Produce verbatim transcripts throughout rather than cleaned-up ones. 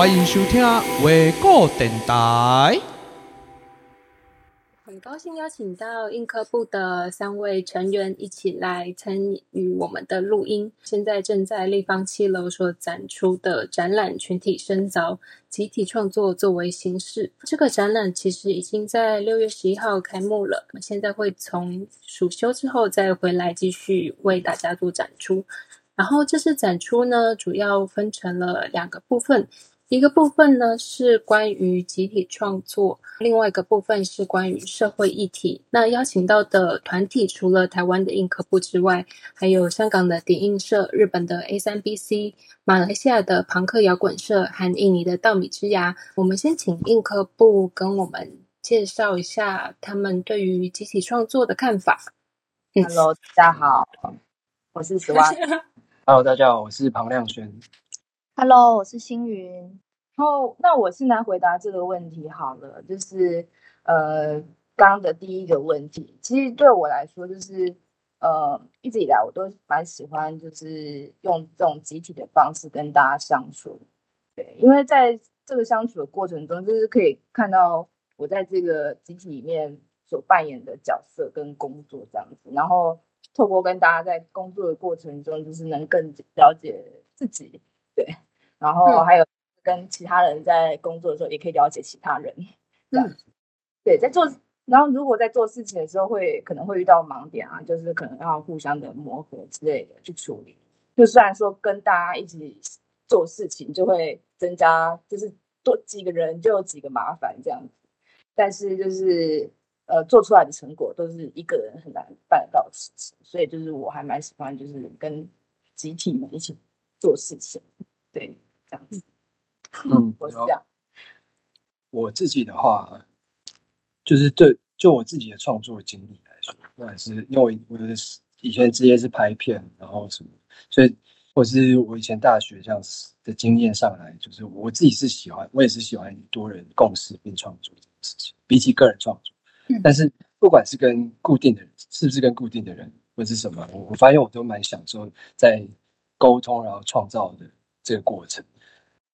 欢迎收听维固电台。很高兴邀请到印科部的三位成员一起来参与我们的录音。现在正在立方七楼所展出的展览《群体深凿：集体创作作为形式》，这个展览其实已经在六月十一号开幕了，现在会从暑休之后再回来继续为大家做展出。然后这次展出呢，主要分成了两个部分，一个部分呢是关于集体创作，另外一个部分是关于社会议题。那邀请到的团体除了台湾的印科部之外，还有香港的点映社、日本的 A 三 B C、 马来西亚的庞克摇滚社和印尼的稻米之牙。我们先请印科部跟我们介绍一下他们对于集体创作的看法。 Hello， 大家好，我是史蛙。Hello， 大家好，我是庞亮轩。Hello， 我是星云。然后，那我先来回答这个问题好了，就是呃，刚刚的第一个问题，其实对我来说，就是呃，一直以来我都蛮喜欢，就是用这种集体的方式跟大家相处。对，因为在这个相处的过程中，就是可以看到我在这个集体里面所扮演的角色跟工作这样子，然后。透过跟大家在工作的过程中，就是能更了解自己，对，然后还有跟其他人在工作的时候，也可以了解其他人，这样、嗯、对，在做，然后如果在做事情的时候会，可能会遇到盲点啊，就是可能要互相的磨合之类的去处理。就虽然说跟大家一起做事情，就会增加，就是多几个人就有几个麻烦这样子，但是就是。呃，做出来的成果都是一个人很难办得到的事情，所以就是我还蛮喜欢，就是跟集体们一起做事情，对，这样子。嗯，我是这样。我自己的话，就是对，就我自己的创作经历来说，那是因为我以前职业是拍片，然后什么，所以或是我以前大学这样的经验上来，就是我自己是喜欢，我也是喜欢多人共事并创作这种事情，比起个人创作。但是不管是跟固定的人，是不是跟固定的人，或是什么，我我发现我都蛮享受在沟通然后创造的这个过程。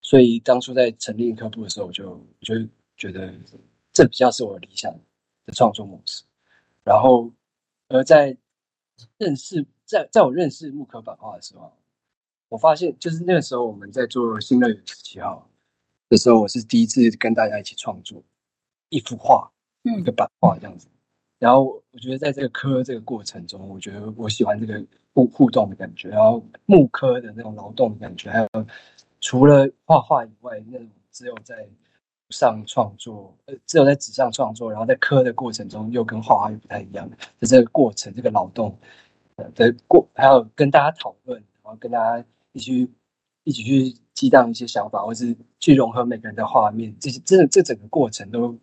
所以当初在成立印科部的时候，我就我就觉得这比较是我理想的创作模式。然后而在认识在在我认识木刻版画的时候，我发现就是那个时候我们在做新乐园十七号的时候，我是第一次跟大家一起创作一幅画。一个版画这样子，然后我觉得在这个科这个过程中，我觉得我喜欢这个互互动的感觉，然后木科的那种劳动的感觉，还有除了画画以外，那种只有在上创作，呃，只有在纸上创作，然后在科的过程中又跟画画又不太一样的这个过程，这个劳动的过，还有跟大家讨论，然后跟大家一起一起去激荡一些想法，或是去融合每个人的画面，这些真的这整个过程都。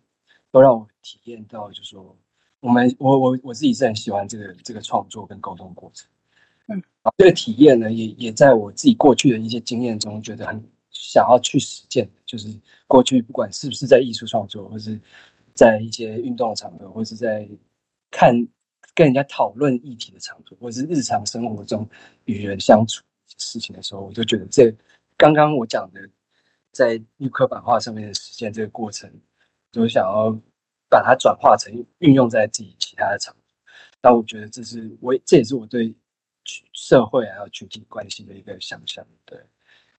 都让我体验到，就是说，我们我我我自己是很喜欢这个这个创作跟沟通过程，嗯，这个体验呢，也也在我自己过去的一些经验中，觉得很想要去实践，就是过去不管是不是在艺术创作，或是在一些运动场合，或是在看跟人家讨论议题的场合，或是日常生活中与人相处事情的时候，我就觉得这刚刚我讲的在木刻版画上面的实践这个过程。就想要把它转化成运用在自己其他的场合，那我觉得这是我这也是我对社会还有群体关系的一个想象，对。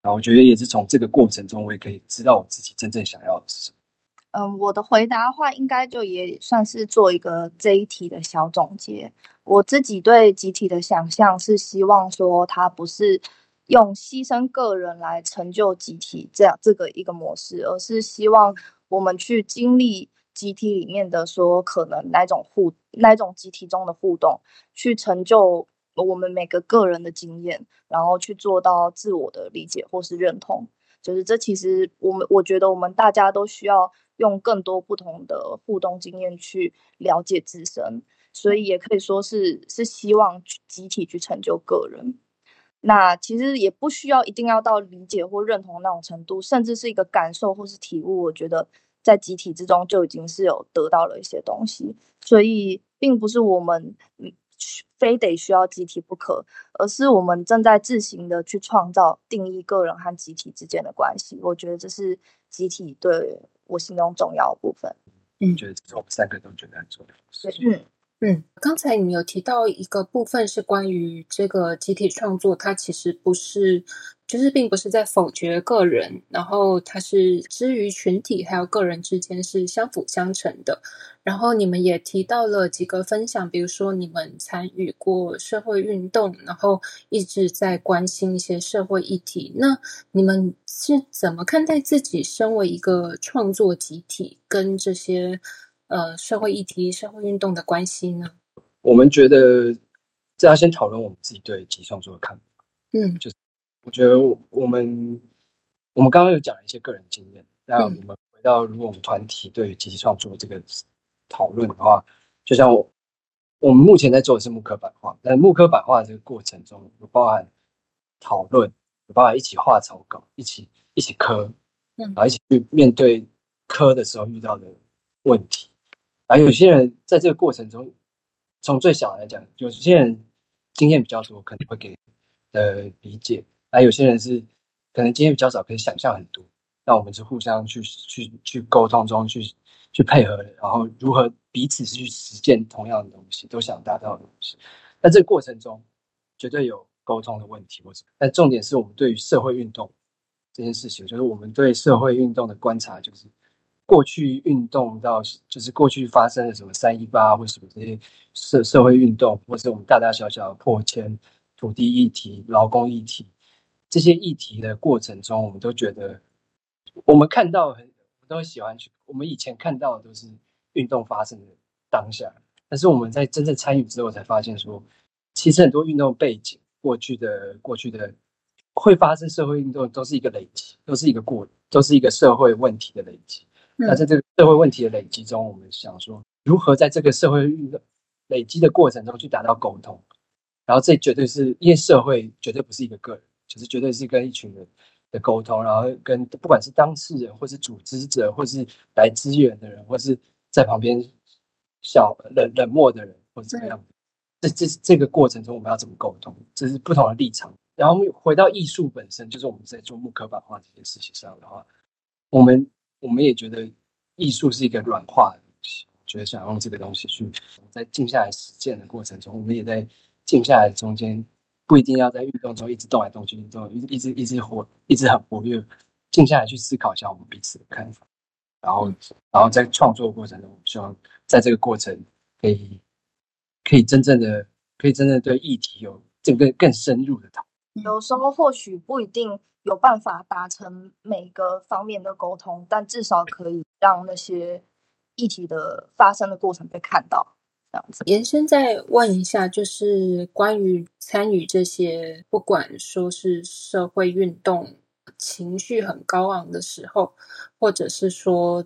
然后我觉得也是从这个过程中，我也可以知道我自己真正想要的是什么。嗯，我的回答的话，应该就也算是做一个这一题的小总结。我自己对集体的想象是希望说，它不是。用牺牲个人来成就集体这样这个一个模式，而是希望我们去经历集体里面的说可能那种互那种集体中的互动，去成就我们每个个人的经验，然后去做到自我的理解或是认同。就是这其实我们我觉得我们大家都需要用更多不同的互动经验去了解自身，所以也可以说是是希望集体去成就个人。那其实也不需要一定要到理解或认同那种程度，甚至是一个感受或是体悟，我觉得在集体之中就已经是有得到了一些东西，所以并不是我们非得需要集体不可，而是我们正在自行的去创造定义个人和集体之间的关系。我觉得这是集体对我心中重要的部分。嗯，我觉得这是我们三个都觉得很重要的事情。嗯嗯，刚才你有提到一个部分是关于这个集体创作，它其实不是，就是并不是在否决个人，然后它是之于群体还有个人之间是相辅相成的。然后你们也提到了几个分享，比如说你们参与过社会运动，然后一直在关心一些社会议题。那你们是怎么看待自己身为一个创作集体跟这些呃社会议题、社会运动的关系呢？我们觉得这要先讨论我们自己对集体创作的看法。嗯，就是我觉得我们我们刚刚有讲一些个人经验，那我们回到如果我们团体对于集体创作这个讨论的话，就像我我们目前在做的是木刻版画，但木刻版画这个过程中有包含讨论，有包含一起画草稿，一起一起刻，然后一起去面对刻的时候遇到的问题。而有些人在这个过程中，从最小来讲，有些人经验比较多，可能会给的理解。那有些人是可能经验比较少，可以想象很多。那我们是互相去去去沟通中去去配合，然后如何彼此去实践同样的东西，都想达到的东西。那这个过程中绝对有沟通的问题，但重点是我们对于社会运动这件事情，就是我们对社会运动的观察，就是过去运动到就是过去发生了什么三一八或什么这些社社会运动，或是我们大大小小的迫迁、土地议题、劳工议题。这些议题的过程中，我们都觉得我们看到很，我们都喜欢去，我们以前看到的都是运动发生的当下，但是我们在真正参与之后才发现说，其实很多运动背景过去的过去的会发生社会运动都是一个累积，都是一个过都是一个社会问题的累积。嗯，那在这个社会问题的累积中，我们想说如何在这个社会运动累积的过程中去达到沟通，然后这绝对是因为社会绝对不是一个个人，就是绝对是跟一群人的沟通，然后跟不管是当事人或是组织者或是来支援的人或是在旁边小 冷, 冷漠的人或是怎么样，这这这个过程中我们要怎么沟通，这是不同的立场。然后回到艺术本身，就是我们在做木刻版画这件事情上的话，我们我们也觉得艺术是一个软化的东西，觉得想用这个东西去在静下来实践的过程中，我们也在静下来中间不一定要在运动中一直动来动去，运动一直一直活，一直很活跃，静下来去思考一下我们彼此的看法，然后然后在创作过程中，我们希望在这个过程可以可以真正的可以真正对议题有这个更深入的讨论。有时候或许不一定有办法达成每个方面的沟通，但至少可以让那些议题的发生的过程被看到。延伸再问一下，就是关于参与这些不管说是社会运动情绪很高昂的时候，或者是说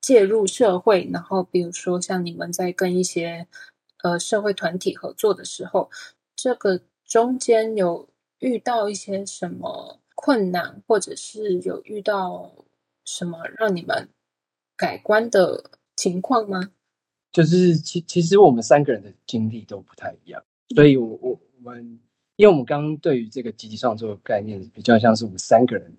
介入社会，然后比如说像你们在跟一些呃社会团体合作的时候，这个中间有遇到一些什么困难，或者是有遇到什么让你们改观的情况吗？就是其其实我们三个人的经历都不太一样，所以我我我们因为我们刚刚对于这个集体创作的概念比较像是我们三个人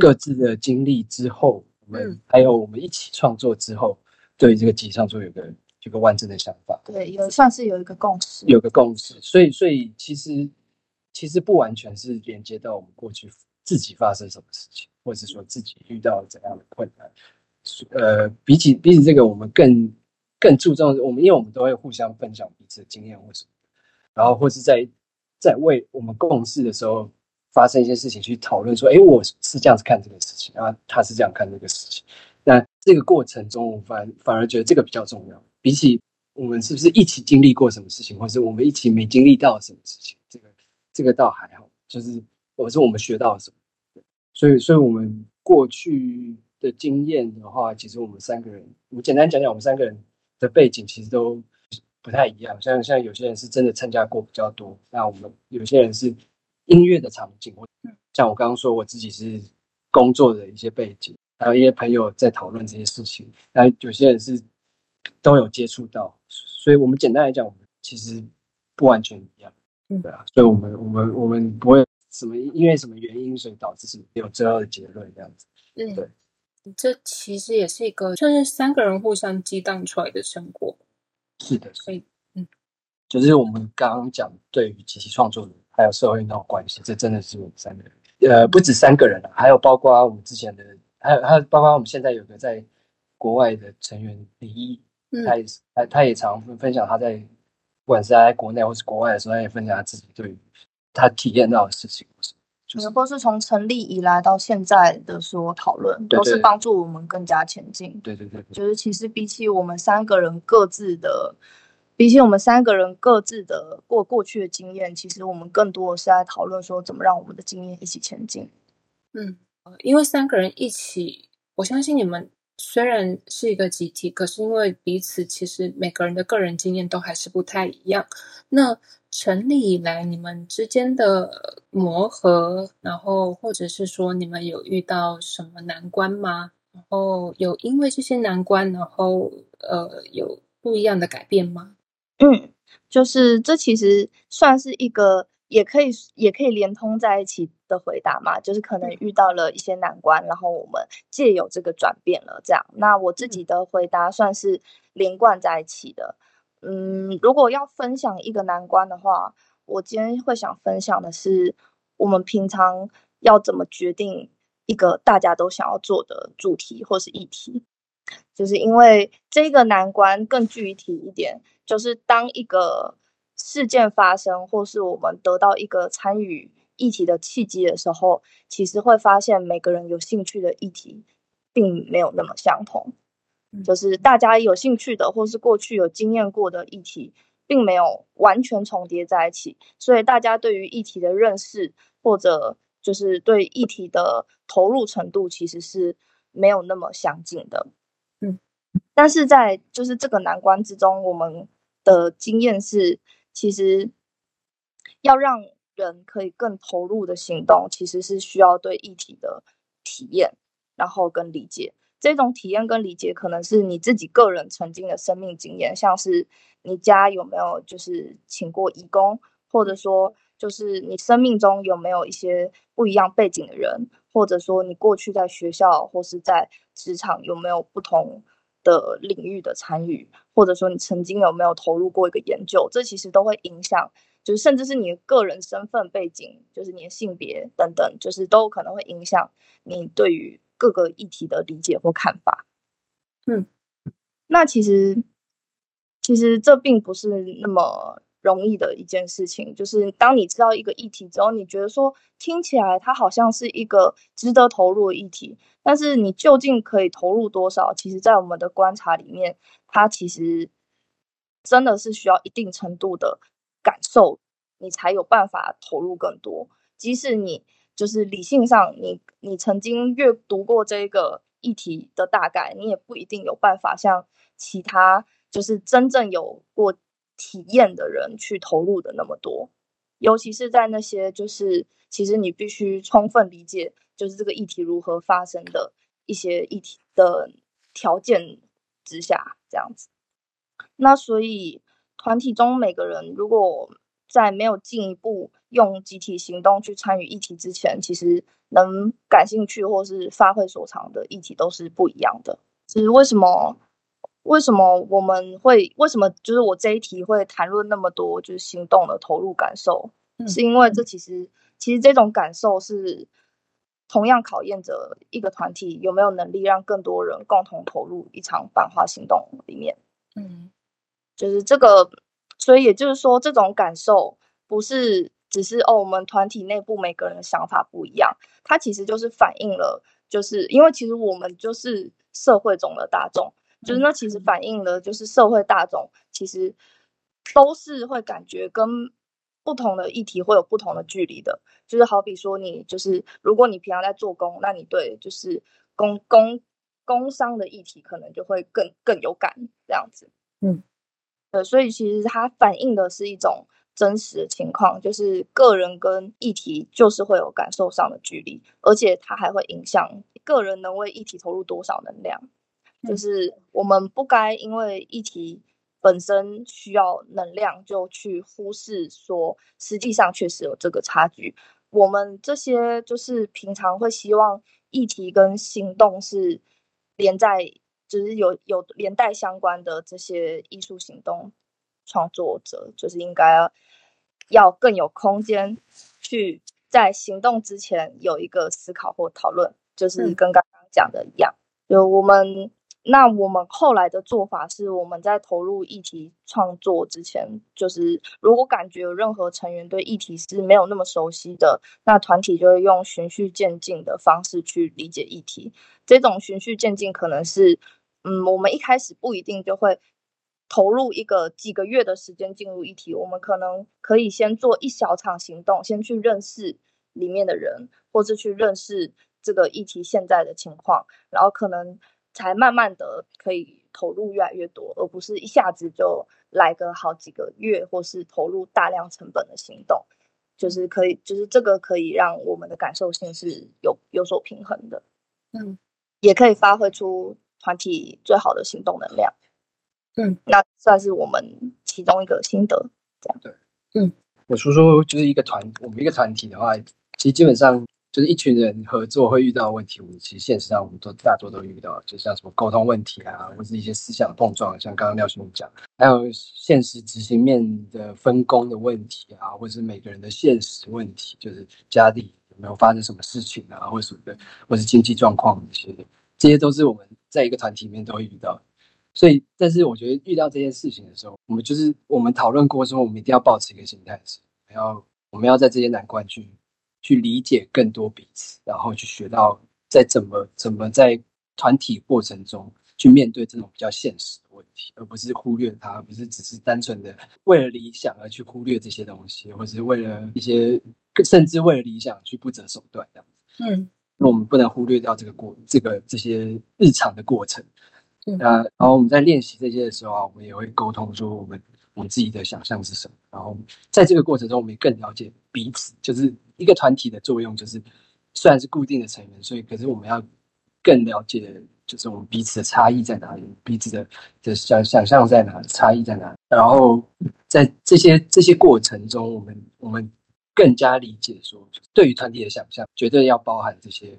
各自的经历之后，嗯，我们还有我们一起创作之后，对于这个集体创作有个有个完整的想法，对，有算是有一个共识，有个共识，所以所以其实其实不完全是连接到我们过去自己发生什么事情，或者说自己遇到怎样的困难，呃，比起比起这个我们更。更注重我们，因为我们都会互相分享彼此的经验或什么，然后或是在在为我们共事的时候发生一些事情去讨论说，哎，我是这样子看这个事情，啊，他是这样看这个事情。那这个过程中，我反反而觉得这个比较重要，比起我们是不是一起经历过什么事情，或是我们一起没经历到什么事情，这个这个倒还好，就是我是我们学到了什么。所以，所以我们过去的经验的话，其实我们三个人，我简单讲讲我们三个人的背景其实都不太一样，像像有些人是真的参加过比较多，那我们有些人是音乐的场景，像我刚刚说我自己是工作的一些背景，还有一些朋友在讨论这些事情，那有些人是都有接触到，所以我们简单来讲，我们其实不完全一样，对啊，所以我们我们我们不会什么因为什么原因所以导致什么没有最后的结论这样子，嗯，对，这其实也是一个算是三个人互相激荡出来的成果，是的，所以嗯，就是我们刚刚讲对于集体创作人还有社会运动的关系，这真的是我们三个人，呃，不止三个人啊，还有包括我们之前的，还有还有包括我们现在有个在国外的成员李一，嗯，他也他他也常分享他在。不管是在国内或是国外的时候，他也分享他自己对于他体验到的事情，就是或是从成立以来到现在的所有讨论，都是帮助我们更加前进。对对 对, 对，就是其实比起我们三个人各自的，比起我们三个人各自的过过去的经验，其实我们更多的是在讨论说怎么让我们的经验一起前进。嗯，因为三个人一起，我相信你们。虽然是一个集体，可是因为彼此其实每个人的个人经验都还是不太一样。那成立以来你们之间的磨合，然后或者是说你们有遇到什么难关吗？然后有因为这些难关然后呃有不一样的改变吗？嗯，就是这其实算是一个也可以也可以连通在一起的回答嘛，就是可能遇到了一些难关，然后我们藉由这个转变了这样。那我自己的回答算是连贯在一起的。嗯，如果要分享一个难关的话，我今天会想分享的是我们平常要怎么决定一个大家都想要做的主题或是议题，就是因为这个难关更具体一点，就是当一个事件发生或是我们得到一个参与议题的契机的时候，其实会发现每个人有兴趣的议题并没有那么相同，就是大家有兴趣的或是过去有经验过的议题并没有完全重叠在一起，所以大家对于议题的认识或者就是对议题的投入程度其实是没有那么相近的。嗯，但是在就是这个难关之中，我们的经验是其实要让人可以更投入的行动，其实是需要对议题的体验然后跟理解。这种体验跟理解可能是你自己个人曾经的生命经验，像是你家有没有就是请过移工，或者说就是你生命中有没有一些不一样背景的人，或者说你过去在学校或是在职场有没有不同的领域的参与，或者说你曾经有没有投入过一个研究，这其实都会影响，就是甚至是你的个人身份背景，就是你的性别等等，就是都可能会影响你对于各个议题的理解或看法。嗯，那其实其实这并不是那么容易的一件事情，就是当你知道一个议题之后，你觉得说听起来它好像是一个值得投入的议题，但是你究竟可以投入多少，其实在我们的观察里面，它其实真的是需要一定程度的感受你才有办法投入更多。即使你就是理性上你你曾经阅读过这个议题的大概，你也不一定有办法像其他就是真正有过体验的人去投入的那么多，尤其是在那些就是其实你必须充分理解就是这个议题如何发生的一些议题的条件之下这样子。那所以团体中每个人如果在没有进一步用集体行动去参与议题之前，其实能感兴趣或是发挥所长的议题都是不一样的。就是为什么为什么我们会为什么就是我这一题会谈论那么多就是行动的投入感受，嗯，是因为这其实其实这种感受是同样考验着一个团体有没有能力让更多人共同投入一场版画行动里面。嗯，就是这个，所以也就是说这种感受不是只是哦我们团体内部每个人的想法不一样，它其实就是反映了就是因为其实我们就是社会中的大众，就是那其实反映了就是社会大众其实都是会感觉跟不同的议题会有不同的距离的。就是好比说你就是如果你平常在做工，那你对就是工工工商的议题可能就会更更有感这样子。嗯，对，所以其实它反映的是一种真实的情况，就是个人跟议题就是会有感受上的距离，而且它还会影响个人能为议题投入多少能量。就是我们不该因为议题本身需要能量，就去忽视说实际上确实有这个差距。我们这些就是平常会希望议题跟行动是连在，就是有有连带相关的这些艺术行动创作者，就是应该要更有空间去在行动之前有一个思考或讨论，就是跟刚刚讲的一样。就我们那我们后来的做法是，我们在投入议题创作之前，就是如果感觉有任何成员对议题是没有那么熟悉的，那团体就会用循序渐进的方式去理解议题。这种循序渐进可能是嗯，我们一开始不一定就会投入一个几个月的时间进入议题，我们可能可以先做一小场行动，先去认识里面的人，或是去认识这个议题现在的情况，然后可能才慢慢的可以投入越来越多，而不是一下子就来个好几个月，或是投入大量成本的行动。就是可以，就是这个可以让我们的感受性是有有所平衡的，嗯，也可以发挥出团体最好的行动能量。嗯，那算是我们其中一个心得，这样。对，嗯，我说说就是一个团，我们一个团体的话，其实基本上，就是一群人合作会遇到的问题，我们其实现实上我们都大多都遇到，就像什么沟通问题啊，或是一些思想碰撞，像刚刚廖兄讲，还有现实执行面的分工的问题啊，或是每个人的现实问题，就是家里有没有发生什么事情啊，或什么的，或是经济状况这些，这些都是我们在一个团体里面都会遇到。所以，但是我觉得遇到这些事情的时候，我们就是我们讨论过之后，我们一定要保持一个心态是，我们要我们要在这些难关去。去理解更多彼此，然后去学到在怎么怎么在团体过程中去面对这种比较现实的问题，而不是忽略它，而不是只是单纯的为了理想而去忽略这些东西，或是为了一些甚至为了理想去不择手段这样子。嗯，那我们不能忽略掉这个过这个这些日常的过程。嗯，那然后我们在练习这些的时候啊，我们也会沟通说我们我们自己的想象是什么，然后在这个过程中，我们也更了解彼此，就是。一个团体的作用就是，虽然是固定的成员，所以可是我们要更了解，就是我们彼此的差异在哪里，彼此的的想想象在哪里，差异在哪里。然后在这些这些过程中，我们我们更加理解说，对于团体的想象，绝对要包含这些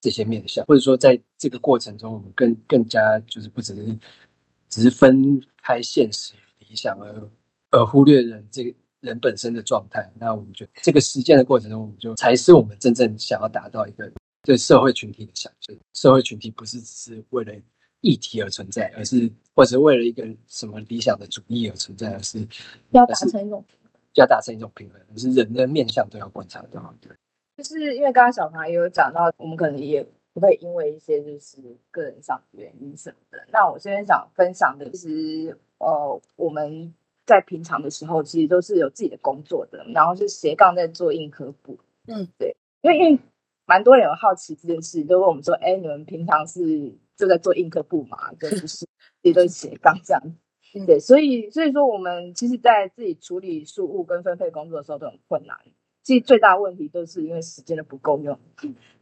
这些面向，或者说在这个过程中，我们更更加就是不只是只是分开现实与理想而，而而忽略人这个。人本身的状态，那我们觉得这个实践的过程中，我们就才是我们真正想要达到一个对社会群体的想象。社会群体不是只是为了议题而存在，而是或者为了一个什么理想的主义而存在，而是要达成一种要达成一种平衡，而是人的面向都要观察到。就是因为刚刚小唐也有讲到，我们可能也不会因为一些就是个人上的原因什么的。那我这边想分享的是，呃，我们。在平常的时候，其实都是有自己的工作的，然后是斜杠在做硬科普。嗯，对，因为因为蛮多人有好奇这件事，就问我们说：“哎、欸，你们平常是就在做硬科普嘛？就不是，也都是斜杠这样。”对，所以所以说我们其实，在自己处理事务跟分配工作的时候都很困难。其实最大的问题都是因为时间的不够用。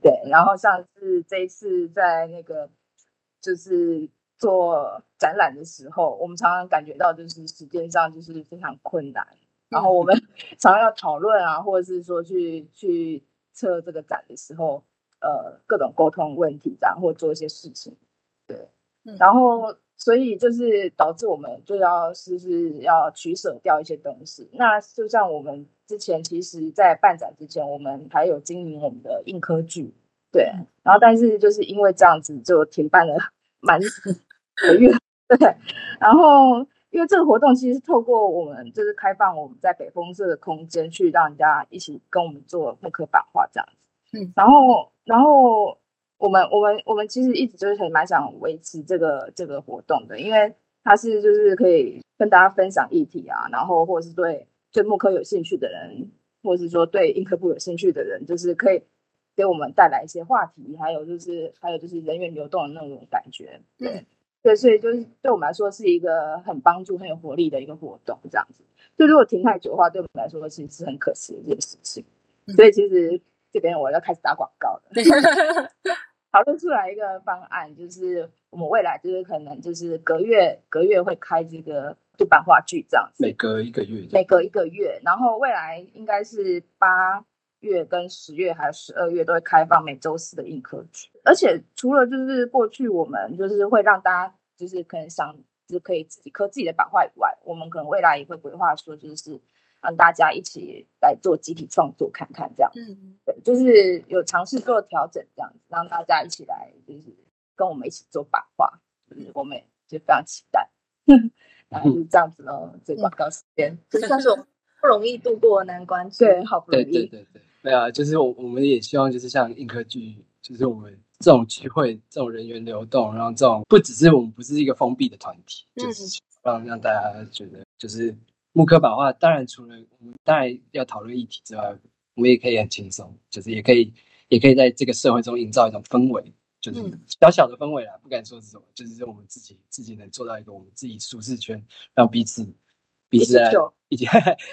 对，然后像是这一次在那个就是。做展览的时候，我们常常感觉到就是时间上就是非常困难，然后我们常常要讨论啊，或者是说去去测这个展的时候，呃，各种沟通问题这样，或做一些事情，对，然后所以就是导致我们就要是是要取舍掉一些东西。那就像我们之前其实，在办展之前，我们还有经营我们的硬科剧，对，然后但是就是因为这样子就停办了蛮。对，然后因为这个活动其实是透过我们就是开放我们在北风社的空间去让人家一起跟我们做木刻版画这样子，嗯，然后然后我们我们我们其实一直就是很蛮想维持这个这个活动的，因为它是就是可以跟大家分享议题啊，然后或者是对对木刻有兴趣的人，或者是说对硬科普有兴趣的人，就是可以。给我们带来一些话题，还有就是还有就是人员流动的那种感觉，对，嗯，对，所以就是对我们来说是一个很帮助、很有活力的一个活动，这样子。就如果停太久的话，对我们来说其实是很可惜的一件事情。所以其实这边我要开始打广告了。讨论出来一个方案，就是我们未来就是可能就是隔月隔月会开这个对版话剧这样子，每隔一个月每隔一个月，然后未来应该是八月跟十月还有十二月都会开放每周四的硬科剧。而且除了就是过去我们就是会让大家就是可能想就是可以自己刻自己的版画以外，我们可能未来也会规划说就是让大家一起来做集体创作看看这样，嗯，对，就是有尝试做调整这样子，让大家一起来就是跟我们一起做版画，就是我们就非常期待。然后就是这样子咯，这广告时间，这算是我们不容易度过难关，对，好不容易，对对对对，对啊，就是我我们也希望就是像硬科剧，就是我们这种机会，这种人员流动，然后这种不只是我们不是一个封闭的团体，就是让让大家觉得就是。木刻版画当然除了我们当然要讨论议题之外，我们也可以很轻松，就是也可以也可以在这个社会中营造一种氛围，就是小小的氛围啦，不敢说是什么，就是我们自己自己能做到一个我们自己舒适圈，让彼此彼此一起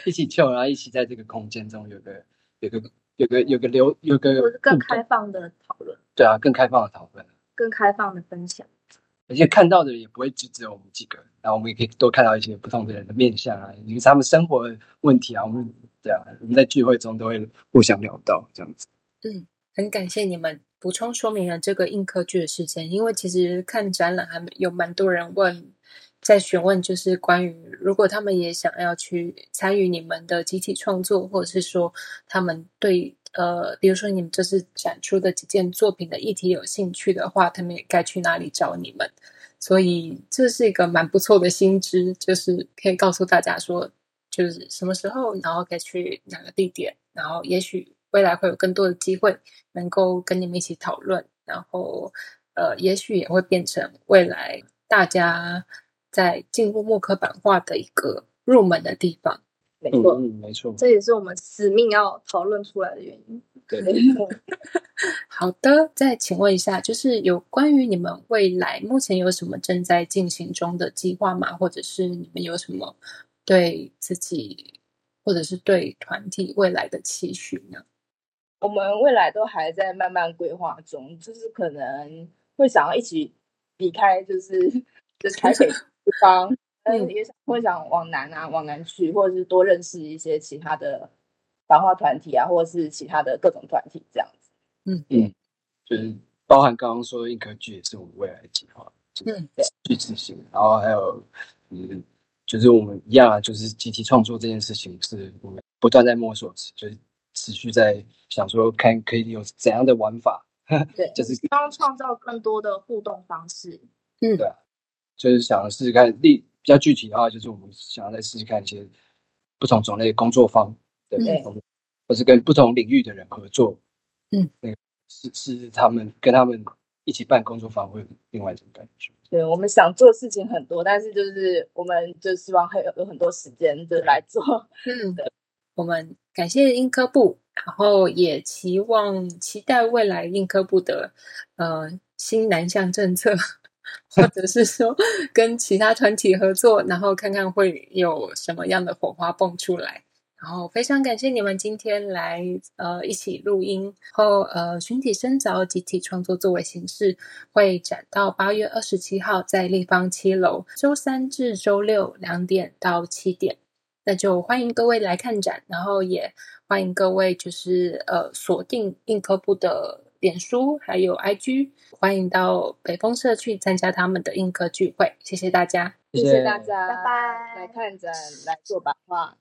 一起跳，然后一起在这个空间中有个有个有个有个流有个更开放的讨论，对啊，更开放的讨论，更开放的分享。而且看到的也不会只只有我们几个，然后我们也可以多看到一些不同的人的面向啊，因为他们生活问题啊，我们对啊，我们在聚会中都会互相聊到这样子。嗯，很感谢你们补充说明了这个硬科剧的事件，因为其实看展览还有蛮多人问，在询问就是关于如果他们也想要去参与你们的集体创作，或者是说他们对。呃，比如说你们这次展出的几件作品的议题有兴趣的话，他们也该去哪里找你们？所以这是一个蛮不错的新知，就是可以告诉大家说，就是什么时候，然后可以去哪个地点，然后也许未来会有更多的机会能够跟你们一起讨论，然后呃，也许也会变成未来大家在进入木刻版画的一个入门的地方。没错，嗯，没错，这也是我们使命要讨论出来的原因。对，好的，再请问一下，就是有关于你们未来目前有什么正在进行中的计划吗？或者是你们有什么对自己或者是对团体未来的期许呢？我们未来都还在慢慢规划中，就是可能会想要一起离开，就是就是台北地方。嗯，也想会想往南啊，往南去，或者是多认识一些其他的版画团体啊，或者是其他的各种团体这样子。嗯嗯，就是包含刚刚说的硬科剧也是我们未来的计划，就是去执行。然后还有，嗯，就是我们一样啊，就是集体创作这件事情是我们不断在摸索，就是持续在想说看可以有怎样的玩法。对，就是希望创造更多的互动方式。嗯，对啊，就是想试试看例。比较具体的话，就是我们想要再试试看一些不同种类的工作坊，对，嗯，或是跟不同领域的人合作，嗯，那个是是他们跟他们一起办工作坊会有另外一种感觉。对，我们想做事情很多，但是就是我们就希望还有有很多时间就来做。嗯，我们感谢硬科部，然后也期望期待未来硬科部的呃新南向政策。或者是说跟其他团体合作，然后看看会有什么样的火花蹦出来。然后非常感谢你们今天来呃一起录音，然后呃群体深凿集体创作作为形式会展到八月二十七号在立方七楼，周三至周六两点到七点，那就欢迎各位来看展，然后也欢迎各位就是呃锁定硬科部的脸书还有 I G， 欢迎到北风社区参加他们的硬科聚会。谢谢大家，谢谢大家，拜拜，来看展，来做版画。